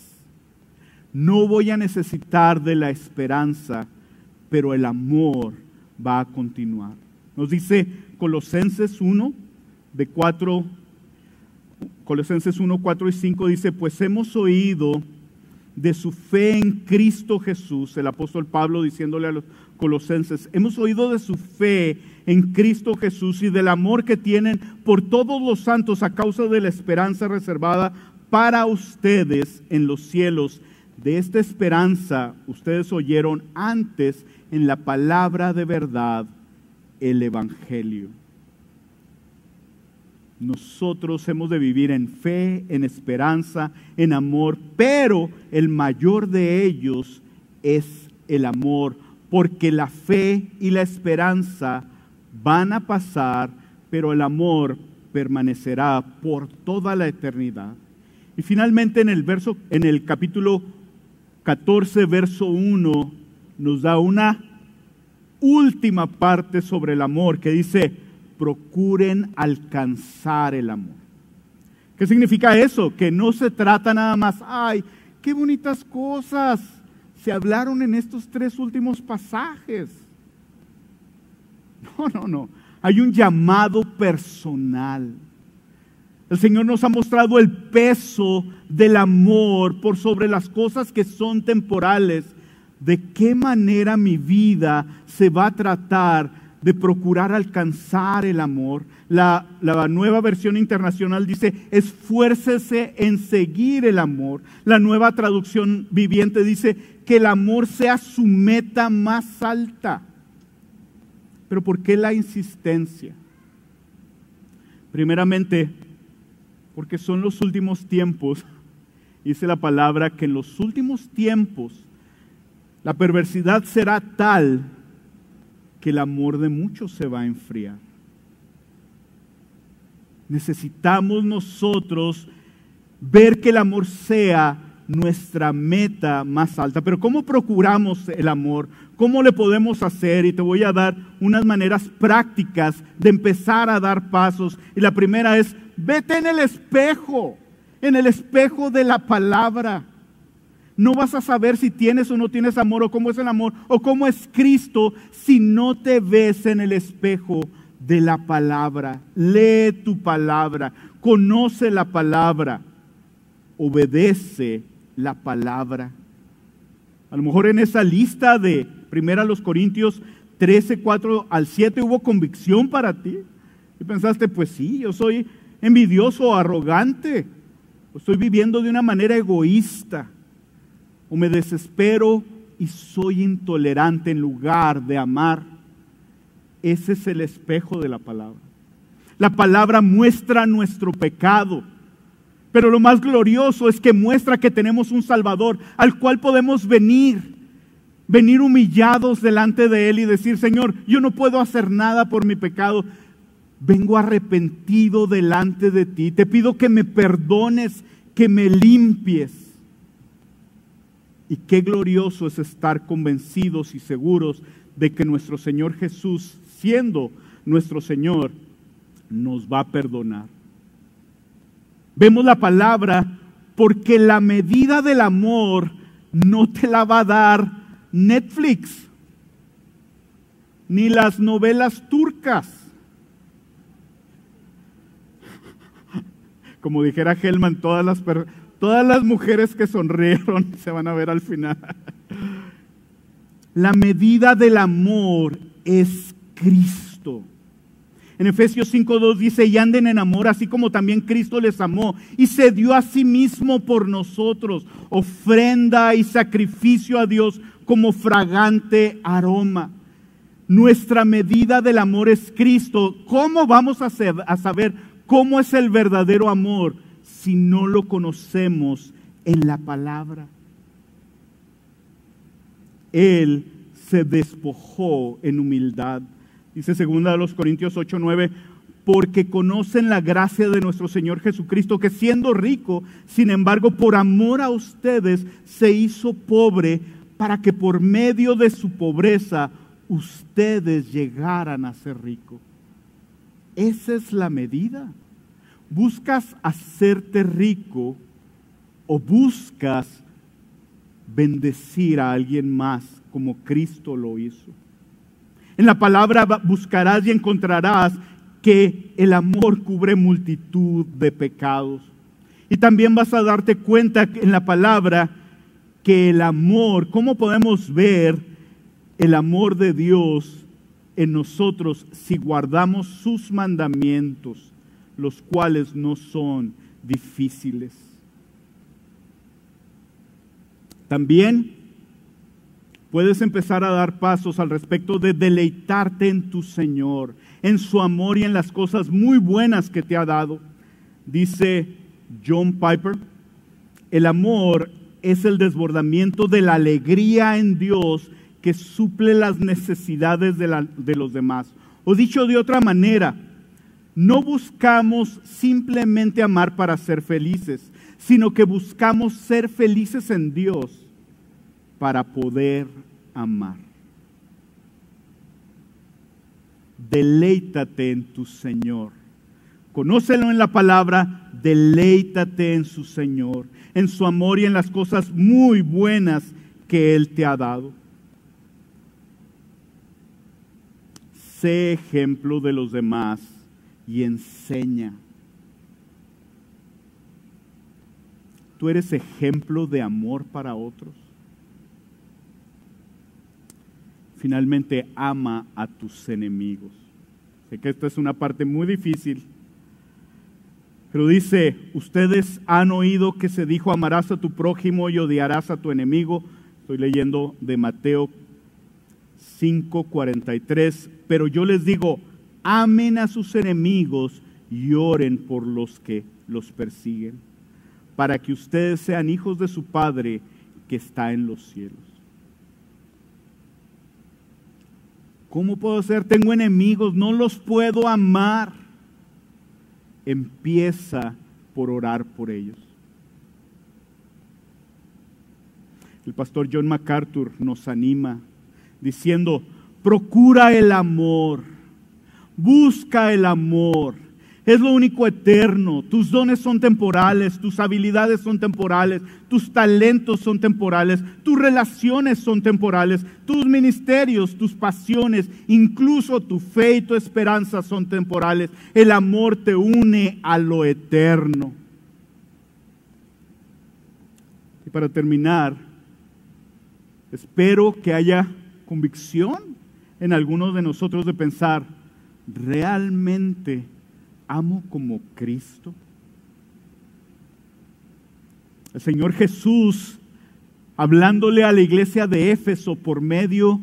No voy a necesitar de la esperanza, pero el amor va a continuar. Nos dice Colosenses 1, de 4, Colosenses 1, 4 y 5, dice, pues hemos oído de su fe en Cristo Jesús, el apóstol Pablo diciéndole a los colosenses, hemos oído de su fe en Cristo Jesús y del amor que tienen por todos los santos a causa de la esperanza reservada para ustedes en los cielos. De esta esperanza ustedes oyeron antes en la palabra de verdad, el Evangelio. Nosotros hemos de vivir en fe, en esperanza, en amor, pero el mayor de ellos es el amor, porque la fe y la esperanza van a pasar, pero el amor permanecerá por toda la eternidad. Y finalmente en el capítulo 14, verso 1, nos da una última parte sobre el amor que dice, procuren alcanzar el amor. ¿Qué significa eso? Que no se trata nada más, ay, qué bonitas cosas se hablaron en estos tres últimos pasajes. No, no, no. Hay un llamado personal. El Señor nos ha mostrado el peso del amor por sobre las cosas que son temporales. ¿De qué manera mi vida se va a tratar de procurar alcanzar el amor? La nueva versión internacional dice, esfuércese en seguir el amor. La nueva traducción viviente dice, que el amor sea su meta más alta. ¿Pero por qué la insistencia? Primeramente, porque son los últimos tiempos. Dice la palabra que en los últimos tiempos, la perversidad será tal que el amor de muchos se va a enfriar. Necesitamos nosotros ver que el amor sea nuestra meta más alta. Pero ¿cómo procuramos el amor? ¿Cómo le podemos hacer? Y te voy a dar unas maneras prácticas de empezar a dar pasos. Y la primera es, vete en el espejo de la palabra. No vas a saber si tienes o no tienes amor, o cómo es el amor, o cómo es Cristo, si no te ves en el espejo de la palabra. Lee tu palabra, conoce la palabra, obedece la palabra. A lo mejor en esa lista de Primera a los Corintios 13, 4 al 7 hubo convicción para ti. Y pensaste, pues sí, yo soy envidioso o arrogante, o estoy viviendo de una manera egoísta, o me desespero y soy intolerante en lugar de amar. Ese es el espejo de la palabra. La palabra muestra nuestro pecado, pero lo más glorioso es que muestra que tenemos un Salvador al cual podemos venir humillados delante de Él y decir: Señor, yo no puedo hacer nada por mi pecado. Vengo arrepentido delante de ti. Te pido que me perdones, que me limpies. Y qué glorioso es estar convencidos y seguros de que nuestro Señor Jesús, siendo nuestro Señor, nos va a perdonar. Vemos la palabra porque la medida del amor no te la va a dar Netflix, ni las novelas turcas. Como dijera Hellman, todas las mujeres que sonrieron se van a ver al final. La medida del amor es Cristo. En Efesios 5:2 dice: y anden en amor, así como también Cristo les amó y se dio a sí mismo por nosotros, ofrenda y sacrificio a Dios como fragante aroma. Nuestra medida del amor es Cristo. ¿Cómo vamos a saber cómo es el verdadero amor si no lo conocemos en la palabra? Él se despojó en humildad. Dice 2 Corintios 8:9, porque conocen la gracia de nuestro Señor Jesucristo, que siendo rico, sin embargo, por amor a ustedes, se hizo pobre para que por medio de su pobreza ustedes llegaran a ser ricos. Esa es la medida. ¿Buscas hacerte rico o buscas bendecir a alguien más como Cristo lo hizo? En la palabra buscarás y encontrarás que el amor cubre multitud de pecados. Y también vas a darte cuenta en la palabra que el amor, ¿cómo podemos ver el amor de Dios en nosotros si guardamos sus mandamientos, los cuales no son difíciles? También puedes empezar a dar pasos al respecto de deleitarte en tu Señor, en su amor y en las cosas muy buenas que te ha dado. Dice John Piper: el amor es el desbordamiento de la alegría en Dios que suple las necesidades de los demás. O dicho de otra manera, no buscamos simplemente amar para ser felices, sino que buscamos ser felices en Dios para poder amar. Deleítate en tu Señor. Conócelo en la palabra, deleítate en su Señor, en su amor y en las cosas muy buenas que Él te ha dado. Sé ejemplo de los demás y enseña. ¿Tú eres ejemplo de amor para otros? Finalmente, ama a tus enemigos. Sé que esta es una parte muy difícil, pero dice: ustedes han oído que se dijo, amarás a tu prójimo y odiarás a tu enemigo. Estoy leyendo de Mateo 5:43, pero yo les digo, amen a sus enemigos y oren por los que los persiguen, para que ustedes sean hijos de su Padre que está en los cielos. ¿Cómo puedo ser? Tengo enemigos, no los puedo amar. Empieza por orar por ellos. El pastor John MacArthur nos anima diciendo: procura el amor, busca el amor, es lo único eterno. Tus dones son temporales, tus habilidades son temporales, tus talentos son temporales, tus relaciones son temporales, tus ministerios, tus pasiones, incluso tu fe y tu esperanza son temporales. El amor te une a lo eterno. Y para terminar, espero que haya convicción en algunos de nosotros de pensar: ¿realmente amo como Cristo? El Señor Jesús hablándole a la iglesia de Éfeso por medio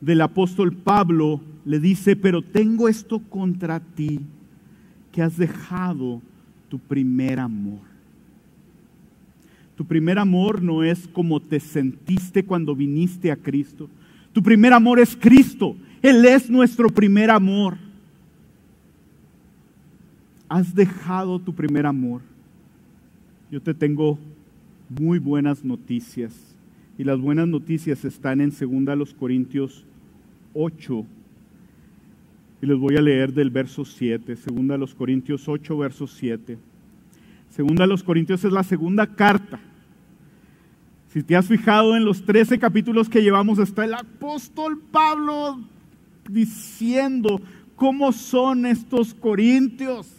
del apóstol Pablo, le dice: pero tengo esto contra ti, que has dejado tu primer amor. Tu primer amor no es como te sentiste cuando viniste a Cristo. Tu primer amor es Cristo. Él es nuestro primer amor. Has dejado tu primer amor. Yo te tengo muy buenas noticias. Y las buenas noticias están en 2 a los Corintios 8. Y les voy a leer del verso 7. 2 a los Corintios 8, verso 7. 2 a los Corintios es la segunda carta. Si te has fijado en los 13 capítulos que llevamos, está el apóstol Pablo diciendo cómo son estos corintios,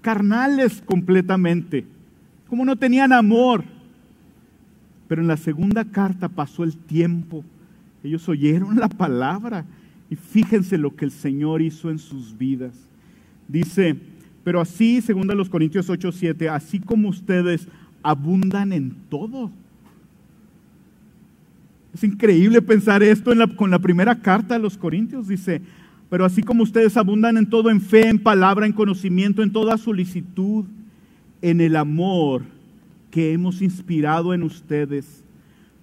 carnales completamente, cómo no tenían amor. Pero en la segunda carta pasó el tiempo, ellos oyeron la palabra y fíjense lo que el Señor hizo en sus vidas. Dice, pero así, 2 a los Corintios 8, 7, así como ustedes abundan en todo. Es increíble pensar esto con la primera carta a los Corintios. Dice, pero así como ustedes abundan en todo, en fe, en palabra, en conocimiento, en toda solicitud, en el amor que hemos inspirado en ustedes,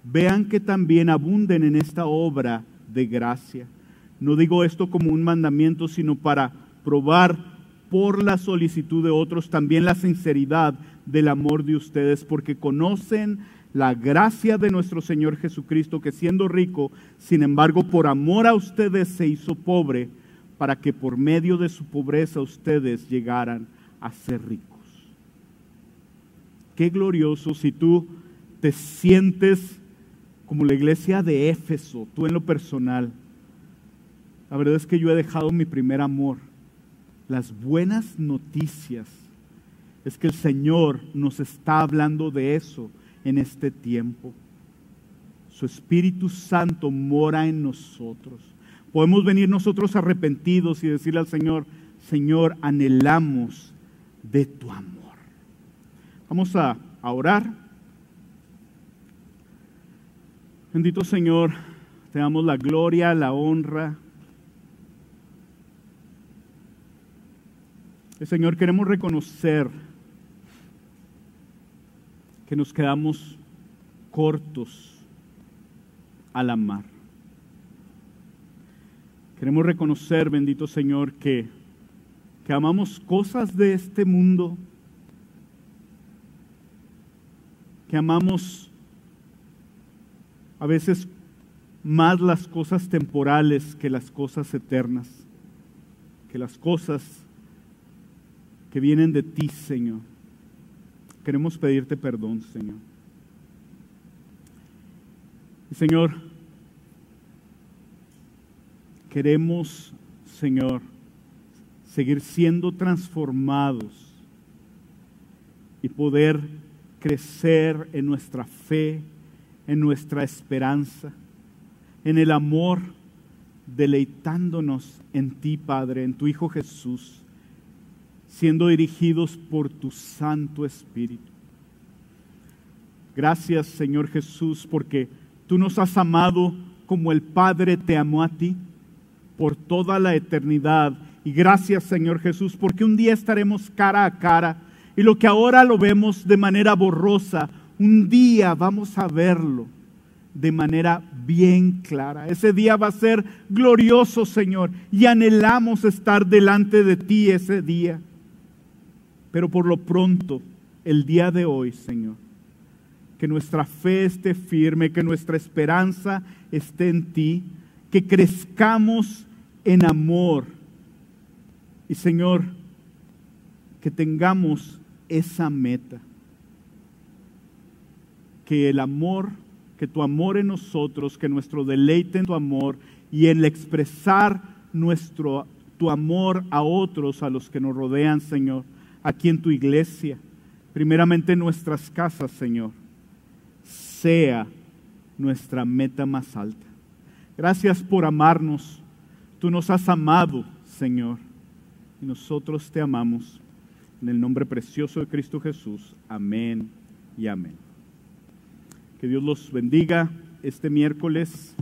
vean que también abunden en esta obra de gracia. No digo esto como un mandamiento, sino para probar por la solicitud de otros también la sinceridad del amor de ustedes, porque conocen la gracia de nuestro Señor Jesucristo, que siendo rico, sin embargo, por amor a ustedes se hizo pobre, para que por medio de su pobreza ustedes llegaran a ser ricos. Qué glorioso si tú te sientes como la iglesia de Éfeso, tú en lo personal. La verdad es que yo he dejado mi primer amor. Las buenas noticias es que el Señor nos está hablando de eso en este tiempo. Su Espíritu Santo mora en nosotros. Podemos venir nosotros arrepentidos y decirle al Señor: Señor, anhelamos de tu amor. Vamos a orar. Bendito Señor, te damos la gloria, la honra. Señor, queremos reconocer que nos quedamos cortos al amar. Queremos reconocer, bendito Señor, que amamos cosas de este mundo, que amamos a veces más las cosas temporales que las cosas eternas, que las cosas que vienen de ti, Señor. Queremos pedirte perdón, Señor. Y Señor, queremos, Señor, seguir siendo transformados y poder crecer en nuestra fe, en nuestra esperanza, en el amor, deleitándonos en ti, Padre, en tu Hijo Jesús, siendo dirigidos por tu Santo Espíritu. Gracias, Señor Jesús, porque tú nos has amado como el Padre te amó a ti por toda la eternidad. Y gracias, Señor Jesús, porque un día estaremos cara a cara y lo que ahora lo vemos de manera borrosa, un día vamos a verlo de manera bien clara. Ese día va a ser glorioso, Señor, y anhelamos estar delante de ti ese día. Pero por lo pronto, el día de hoy, Señor, que nuestra fe esté firme, que nuestra esperanza esté en ti, que crezcamos en amor. Y Señor, que tengamos esa meta, que el amor, que tu amor en nosotros, que nuestro deleite en tu amor y en el expresar tu amor a otros, a los que nos rodean, Señor, aquí en tu iglesia, primeramente en nuestras casas, Señor, sea nuestra meta más alta. Gracias por amarnos. Tú nos has amado, Señor, y nosotros te amamos. En el nombre precioso de Cristo Jesús. Amén y amén. Que Dios los bendiga este miércoles.